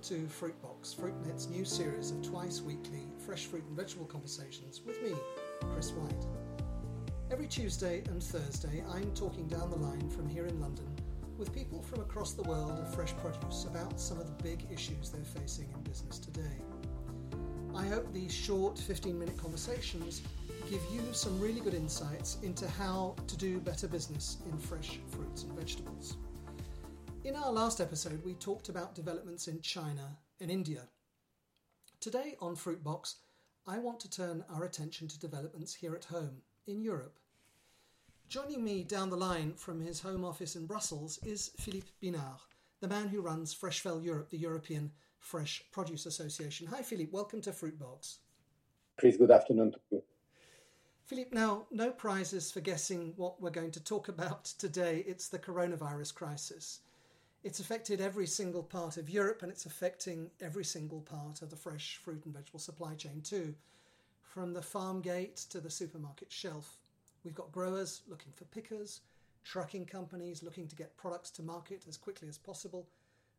Welcome to Fruitbox, Fruitnet's new series of twice-weekly fresh fruit and vegetable conversations with me, Chris White. Every Tuesday and Thursday, I'm talking down the line from here in London with people from across the world of fresh produce about some of the big issues they're facing in business today. I hope these short 15-minute conversations give you some really good insights into how to do better business in fresh fruits and vegetables. In our last episode, we talked about developments in China and India. Today on Fruitbox, I want to turn our attention to developments here at home, in Europe. Joining me down the line from his home office in Brussels is Philippe Binard, the man who runs Freshfel Europe, the European Fresh Produce Association. Hi Philippe, welcome to Fruitbox. Chris, good afternoon to you. Philippe, now, no prizes for guessing what we're going to talk about today. It's the coronavirus crisis. It's affected every single part of Europe and it's affecting every single part of the fresh fruit and vegetable supply chain too, from the farm gate to the supermarket shelf. We've got growers looking for pickers, trucking companies looking to get products to market as quickly as possible,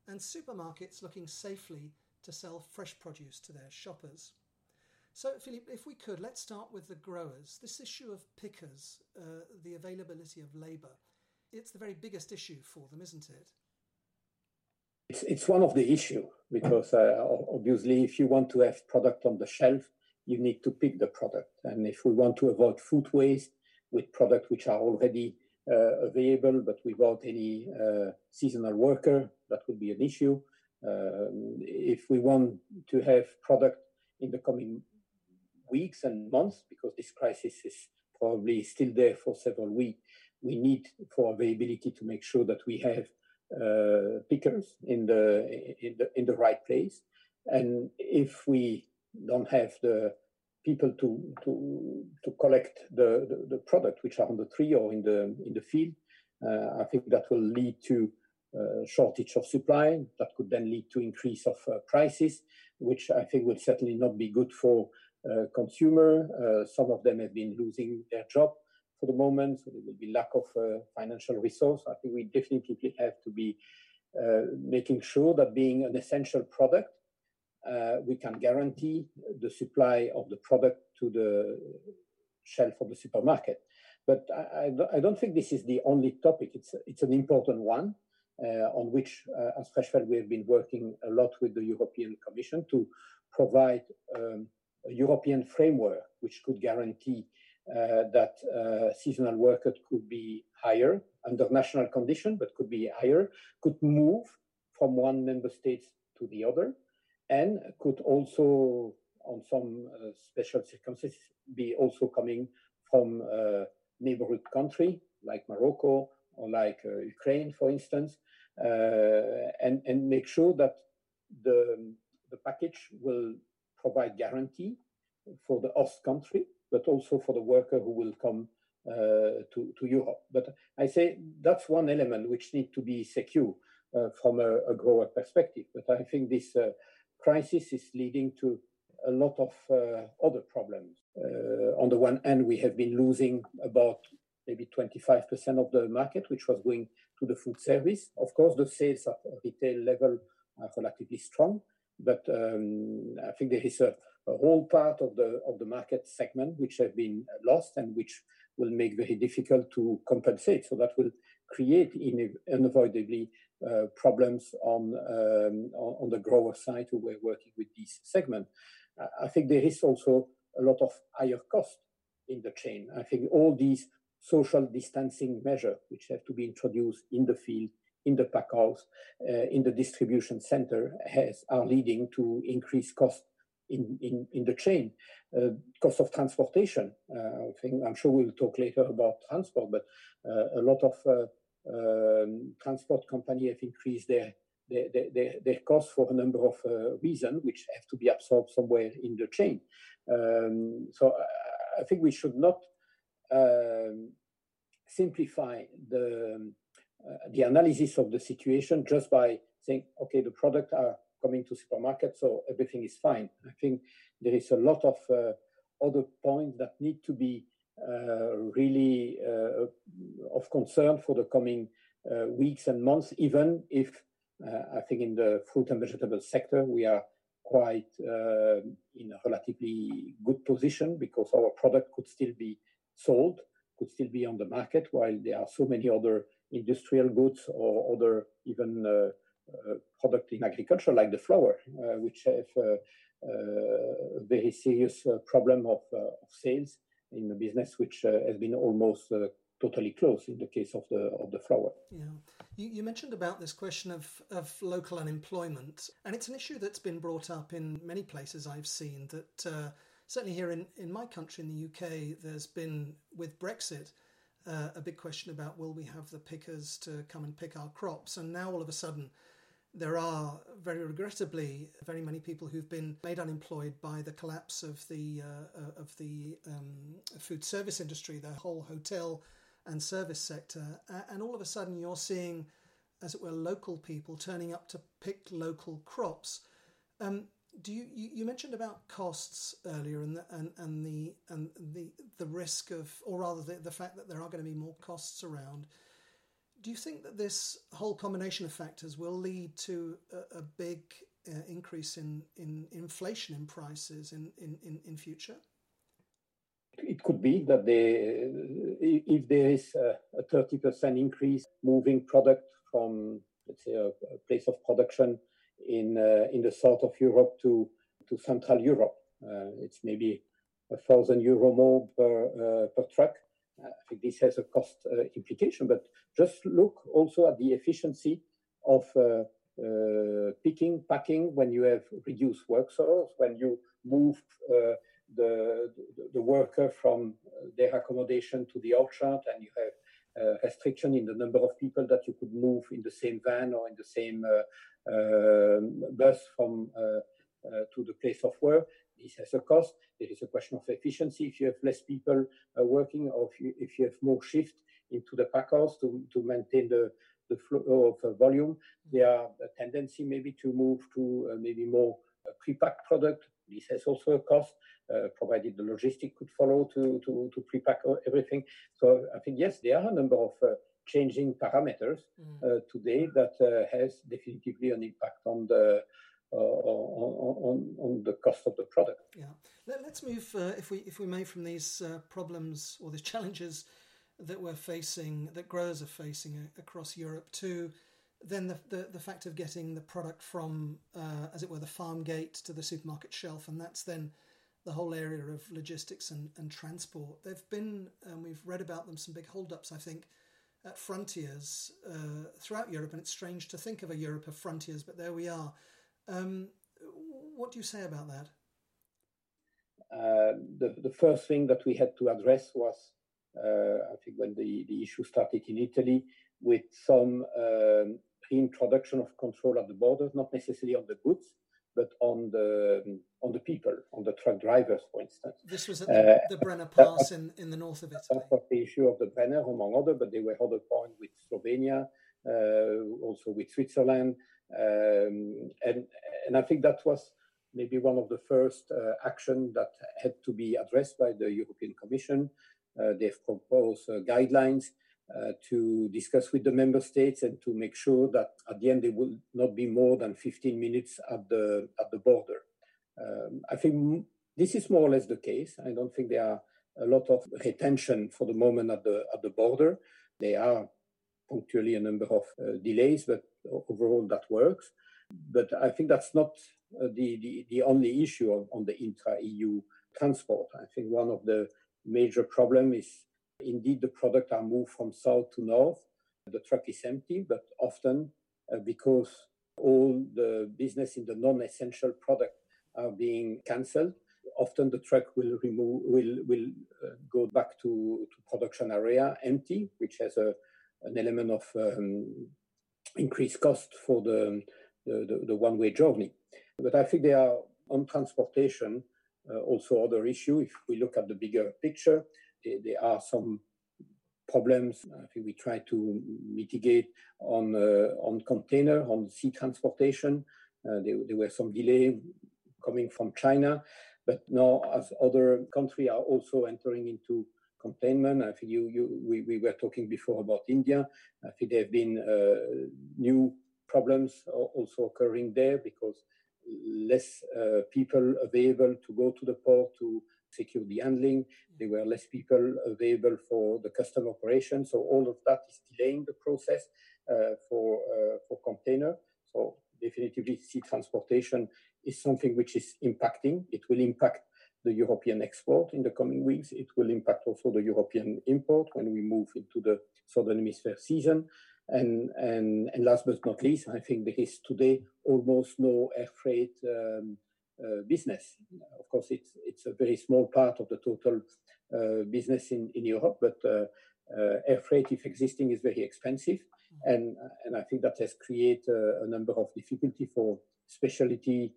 and supermarkets looking safely to sell fresh produce to their shoppers. So, Philippe, if we could, let's start with the growers. This issue of pickers, the availability of labour, it's the very biggest issue for them, isn't it? It's one of the issues because obviously if you want to have product on the shelf, you need to pick the product. And if we want to avoid food waste with products which are already available but without any seasonal worker, that would be an issue. If we want to have product in the coming weeks and months, because this crisis is probably still there for several weeks, we need for availability to make sure that we have pickers in the right place. And if we don't have the people to collect the product which are on the tree or in the field, I think that will lead to shortage of supply that could then lead to increase of prices, which I think will certainly not be good for consumer. Some of them have been losing their job for the moment, so there will be lack of financial resource. I think we definitely have to be making sure that being an essential product, we can guarantee the supply of the product to the shelf of the supermarket. But I don't think this is the only topic. It's an important one on which, as Freshfel, we have been working a lot with the European Commission to provide a European framework which could guarantee that seasonal workers could be higher under national condition, but could be higher, could move from one member state to the other, and could also, on some special circumstances, be also coming from neighborhood country like Morocco or like Ukraine, for instance, and make sure that the package will provide guarantee for the host country, but also for the worker who will come to Europe. But I say that's one element which needs to be secure from a grower perspective. But I think this crisis is leading to a lot of other problems. On the one hand, we have been losing about maybe 25% of the market, which was going to the food service. Of course, the sales at retail level are relatively strong, but I think there is a whole part of the market segment which have been lost and which will make very difficult to compensate. So that will create unavoidably problems on the grower side who were working with this segment. I think there is also a lot of higher cost in the chain. I think all these social distancing measures which have to be introduced in the field, in the pack house, in the distribution center are leading to increased cost in the chain. Cost of transportation, I'm sure we'll talk later about transport, but a lot of transport companies have increased their costs for a number of reasons which have to be absorbed somewhere in the chain. So I think we should not simplify the analysis of the situation just by saying, okay, the products are coming to supermarket, so everything is fine. I think there is a lot of other points that need to be really of concern for the coming weeks and months, even if I think in the fruit and vegetable sector, we are quite in a relatively good position because our product could still be sold, could still be on the market, while there are so many other industrial goods or other even product in agriculture, like the flour, which have a very serious problem of sales in the business, which has been almost totally closed in the case of the flour. Yeah, you mentioned about this question of local unemployment, and it's an issue that's been brought up in many places. I've seen that certainly here in my country, in the UK, there's been, with Brexit, a big question about will we have the pickers to come and pick our crops, and now all of a sudden there are, very regrettably, very many people who've been made unemployed by the collapse of the food service industry, the whole hotel and service sector. And all of a sudden you're seeing, as it were, local people turning up to pick local crops. You mentioned about costs earlier and the risk of, or rather the fact that there are going to be more costs around. Do you think that this whole combination of factors will lead to a big increase in inflation in prices in future? It could be that if there is a 30% increase moving product from, let's say, a place of production in the south of Europe to Central Europe, it's maybe €1,000 more per truck. I think this has a cost implication, but just look also at the efficiency of picking, packing, when you have reduced work hours, when you move the worker from their accommodation to the orchard, and you have restriction in the number of people that you could move in the same van or in the same bus from to the place of work. This has a cost. There is a question of efficiency. If you have less people working, or if you have more shift into the packers to maintain the flow of volume, there are a tendency maybe to move to maybe more pre-packed product. This has also a cost, provided the logistic could follow to pre-pack everything. So I think, yes, there are a number of changing parameters today that has definitively an impact on the on the cost of the product. Yeah, let's move, if we may, from these problems or the challenges that we're facing, that growers are facing across Europe, to then the fact of getting the product from, as it were, the farm gate to the supermarket shelf, and that's then the whole area of logistics and transport. There've been, we've read about them, some big holdups, I think, at frontiers throughout Europe, and it's strange to think of a Europe of frontiers, but there we are. What do you say about that? The first thing that we had to address was, I think, when the issue started in Italy, with some reintroduction of control at the border, not necessarily on the goods, but on the people, on the truck drivers, for instance. This was at the Brenner Pass in the north of Italy. That was the issue of the Brenner, among others, but there were other points with Slovenia, also with Switzerland. And I think that was maybe one of the first action that had to be addressed by the European Commission. They've proposed guidelines to discuss with the member states and to make sure that at the end they will not be more than 15 minutes at the border. I think this is more or less the case. I don't think there are a lot of retention for the moment at the border. There are punctually a number of delays, but overall that works. But I think that's not the only issue on the intra-EU transport. I think one of the major problem is indeed the product are moved from south to north. The truck is empty, but often because all the business in the non-essential product are being cancelled, often the truck will go back to production area empty, which has an element of increased cost for the one-way journey. But I think there are, on transportation, also other issue. If we look at the bigger picture, there are some problems. I think we try to mitigate on container, on sea transportation. There were some delay coming from China, but now as other countries are also entering into containment, I think we were talking before about India. I think there have been new problems are also occurring there because less people available to go to the port to secure the handling. There were less people available for the custom operation. So all of that is delaying the process for container. So definitively sea transportation is something which is impacting. It will impact the European export in the coming weeks. It will impact also the European import when we move into the Southern Hemisphere season. And last but not least, I think there is today almost no air freight business. Of course, it's a very small part of the total business in Europe, but air freight, if existing, is very expensive. And I think that has created a number of difficulties for specialty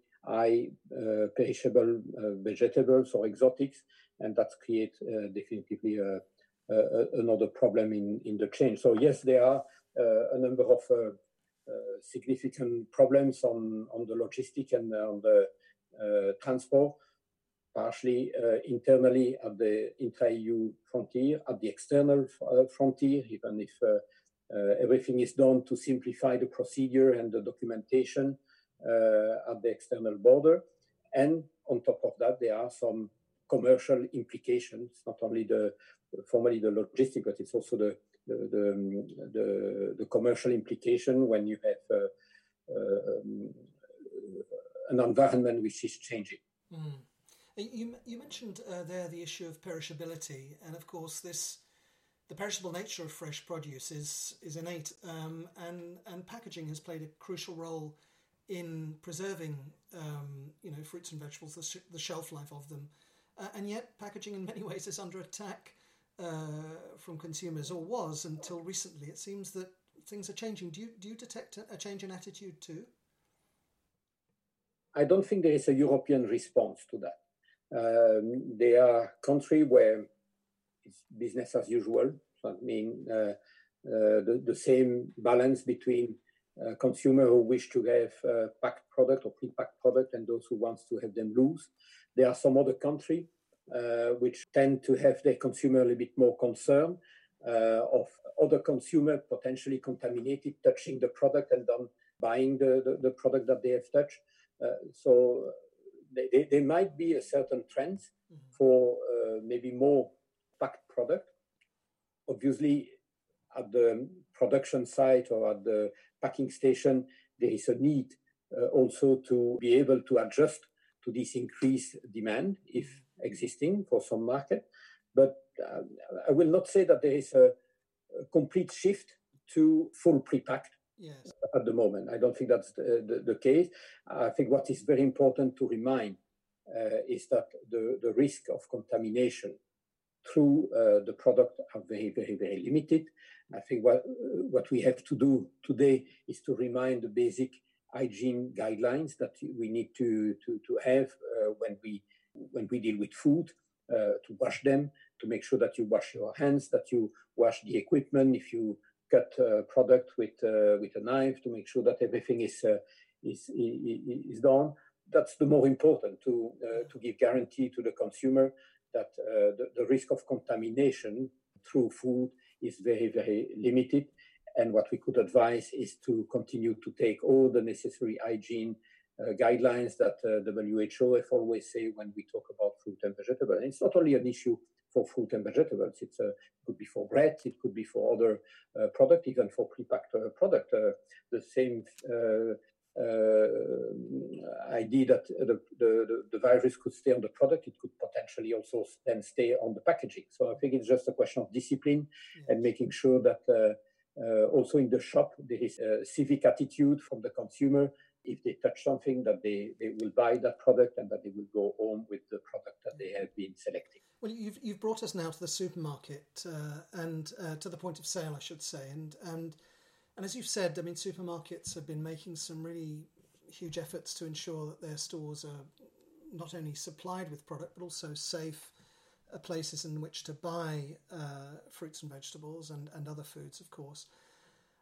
perishable vegetables or exotics, and that's create definitively another problem in the chain. So yes, there are a number of significant problems on the logistic and on the transport, partially internally at the intra-EU frontier, at the external frontier, even if everything is done to simplify the procedure and the documentation at the external border. And on top of that, there are some commercial implications, not only formally the logistic, but it's also the commercial implication when you have an environment which is changing. Mm. You mentioned there the issue of perishability, and of course the perishable nature of fresh produce is innate, and packaging has played a crucial role in preserving, fruits and vegetables, the shelf life of them, and yet packaging in many ways is under attack from consumers, or was until recently. It seems that things are changing. Do you detect a change in attitude too? I don't think there is a European response to that. There are countries where it's business as usual. So I mean, the same balance between consumers who wish to have packed product or pre-packed product and those who want to have them loose. There are some other countries which tend to have their consumer a little bit more concerned of other consumer potentially contaminated, touching the product and then buying the product that they have touched. So there might be a certain trend for maybe more packed product. Obviously, at the production site or at the packing station, there is a need also to be able to adjust to this increased demand, if existing, for some market. But I will not say that there is a complete shift to full pre-packed at the moment. I don't think that's the case. I think what is very important to remind is that the risk of contamination through the product are very, very, very limited. I think what we have to do today is to remind the basic hygiene guidelines that we need to have when we deal with food, to wash them, to make sure that you wash your hands, that you wash the equipment if you cut product with a knife, to make sure that everything is done. That's the more important, to give guarantee to the consumer that the risk of contamination through food is very, very limited. And what we could advise is to continue to take all the necessary hygiene guidelines that the WHO have always say when we talk about fruit and vegetable. And it's not only an issue for fruit and vegetables. It could be for bread, it could be for other product, even for pre-packed product. The same idea that the virus could stay on the product, it could potentially also then stay on the packaging. So I think it's just a question of discipline and making sure that also in the shop there is a civic attitude from the consumer. If they touch something, that they will buy that product and that they will go home with the product that they have been selecting. Well, you've brought us now to the supermarket and to the point of sale, I should say. And as you've said, I mean, supermarkets have been making some really huge efforts to ensure that their stores are not only supplied with product, but also safe places in which to buy fruits and vegetables and other foods, of course.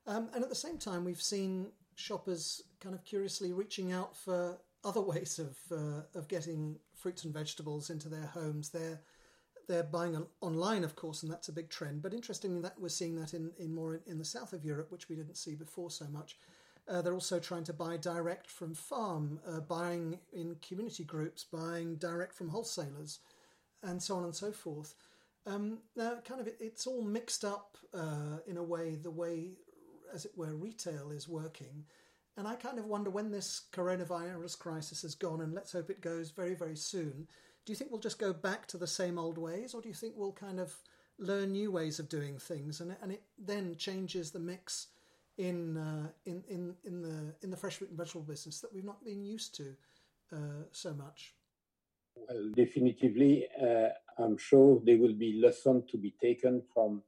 And at the same time, we've seen shoppers kind of curiously reaching out for other ways of getting fruits and vegetables into their homes. They're buying online, of course, and that's a big trend. But interestingly, that we're seeing that in more in the south of Europe, which we didn't see before so much. They're also trying to buy direct from farm, buying in community groups, buying direct from wholesalers, and so on and so forth. Now, kind of, it's all mixed up in a way, the way, as it were, retail is working. And I kind of wonder, when this coronavirus crisis is gone, and let's hope it goes very, very soon, do you think we'll just go back to the same old ways, or do you think we'll kind of learn new ways of doing things, and it then changes the mix in the fresh fruit and vegetable business that we've not been used to so much? Well, definitively, I'm sure there will be lessons to be taken from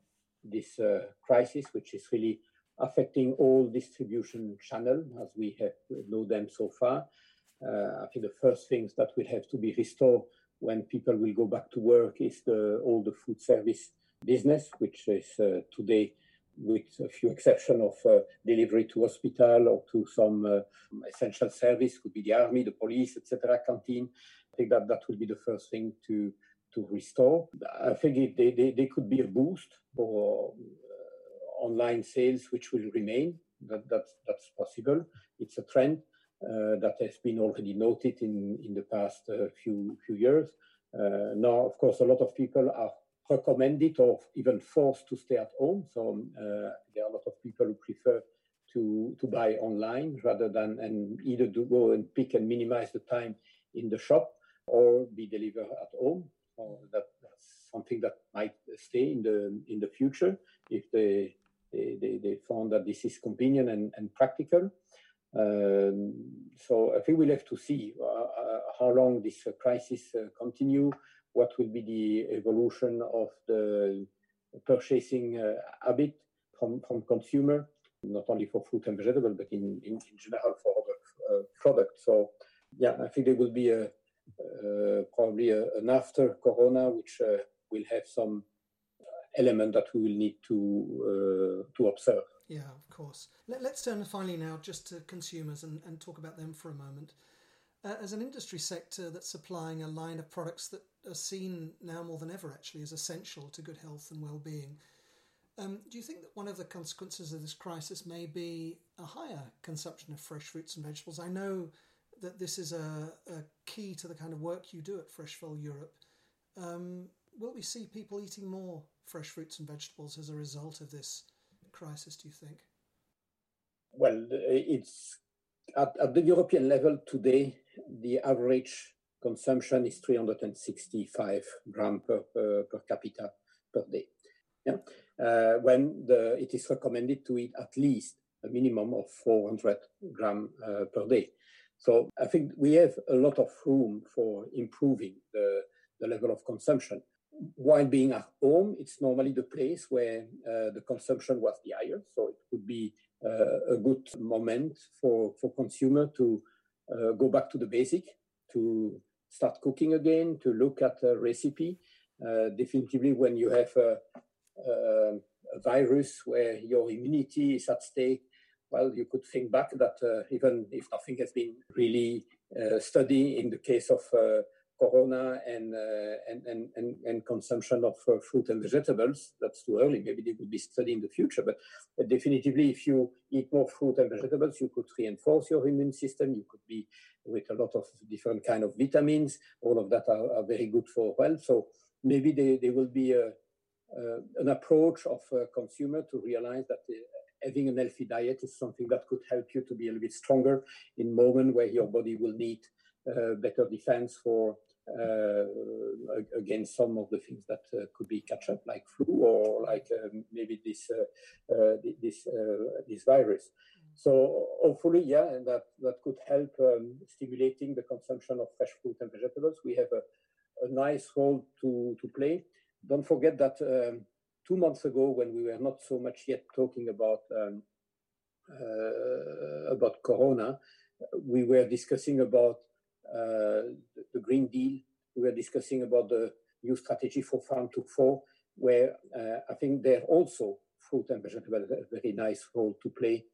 this crisis, which is really affecting all distribution channels as we have know them so far. I think the first things that will have to be restored when people will go back to work is all the food service business, which is today, with a few exceptions of delivery to hospital or to some essential service, could be the army, the police, etc., canteen. I think that will be the first thing to restore. I think they could be a boost for online sales, which will remain. That's possible. It's a trend that has been already noted in the past few years. Now, of course, a lot of people are recommended or even forced to stay at home. So there are a lot of people who prefer to buy online rather than and either to go and pick and minimize the time in the shop or be delivered at home. So that's something that might stay in the future if they found that this is convenient and practical. So I think we'll have to see how long this crisis continue. What will be the evolution of the purchasing habit from consumer, not only for fruit and vegetable, but in general for other products. So, yeah, I think there will be probably an after Corona, which will have some element that we will need to observe. Yeah, of course. Let's turn finally now just to consumers and talk about them for a moment. As an industry sector that's supplying a line of products that are seen now more than ever actually as essential to good health and well-being, do you think that one of the consequences of this crisis may be a higher consumption of fresh fruits and vegetables? I know that this is a key to the kind of work you do at Freshfel Europe. Will we see people eating more fresh fruits and vegetables as a result of this crisis, do you think? Well, it's at the European level today, the average consumption is 365 grams per capita per day. Yeah? When it is recommended to eat at least a minimum of 400 grams per day. So I think we have a lot of room for improving the level of consumption. While being at home, it's normally the place where the consumption was the higher. So it would be a good moment for consumer to go back to the basic, to start cooking again, to look at a recipe. Definitively, when you have a virus where your immunity is at stake, well, you could think back that even if nothing has been really studied in the case of Corona and consumption of fruit and vegetables, that's too early. Maybe they would be studied in the future. But definitively, if you eat more fruit and vegetables, you could reinforce your immune system. You could be with a lot of different kind of vitamins. All of that are very good for health. So maybe there will be an approach of a consumer to realize that having a healthy diet is something that could help you to be a little bit stronger in moment where your body will need better defense for against some of the things that could be catch up, like flu or like maybe this virus. So hopefully, yeah, that could help stimulating the consumption of fresh fruit and vegetables. We have a nice role to play. Don't forget that 2 months ago, when we were not so much yet talking about Corona, we were discussing about the Green Deal. We were discussing about the new strategy for Farm to Fork, where I think there also fruit and vegetables have a very nice role to play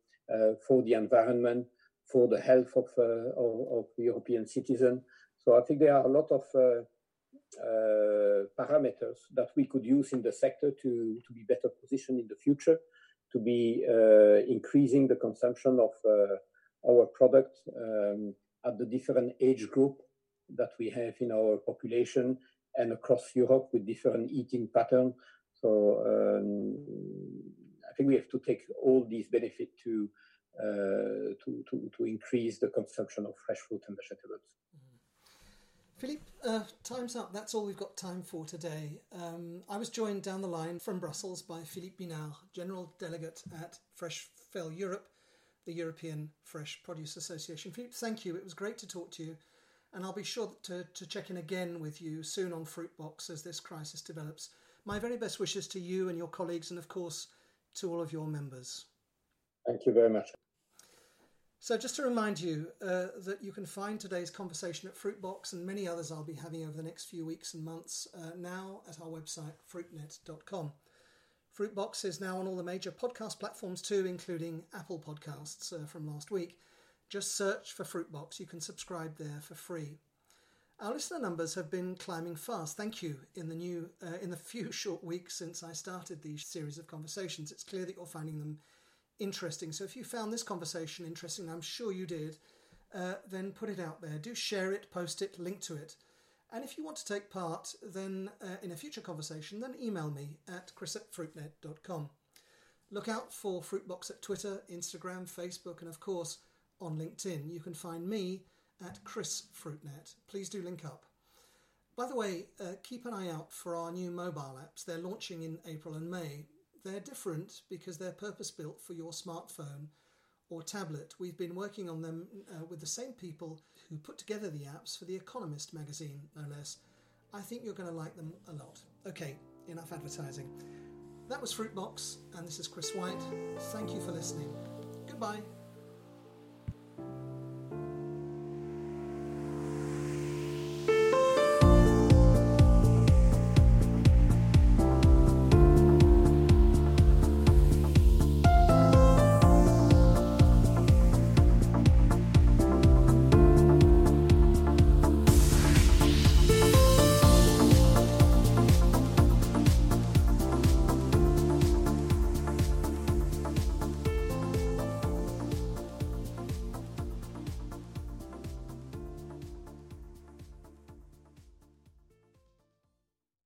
for the environment, for the health of European citizens. So I think there are a lot of parameters that we could use in the sector to be better positioned in the future. to be increasing the consumption of our product at the different age group that we have in our population and across Europe with different eating patterns. So I think we have to take all these benefits to increase the consumption of fresh fruit and vegetables. Philippe, time's up. That's all we've got time for today. I was joined down the line from Brussels by Philippe Binard, General Delegate at Freshfel Europe, the European Fresh Produce Association. Philippe, thank you. It was great to talk to you. And I'll be sure to check in again with you soon on Fruitbox as this crisis develops. My very best wishes to you and your colleagues and, of course, to all of your members. Thank you very much. So just to remind you that you can find today's conversation at Fruitbox and many others I'll be having over the next few weeks and months now at our website, fruitnet.com. Fruitbox is now on all the major podcast platforms too, including Apple Podcasts from last week. Just search for Fruitbox. You can subscribe there for free. Our listener numbers have been climbing fast. Thank you. In the few short weeks since I started these series of conversations, it's clear that you're finding them interesting. So if you found this conversation interesting, I'm sure you did, then put it out there. Do share it, post it, link to it. And if you want to take part then in a future conversation, then email me at chris@fruitnet.com. Look out for Fruitbox at Twitter, Instagram, Facebook, and of course on LinkedIn. You can find me at Chris Fruitnet. Please do link up. By the way, keep an eye out for our new mobile apps. They're launching in April and May. They're different because they're purpose-built for your smartphone or tablet. We've been working on them with the same people who put together the apps for The Economist magazine, no less. I think you're going to like them a lot. OK, enough advertising. That was Fruitbox, and this is Chris White. Thank you for listening. Goodbye.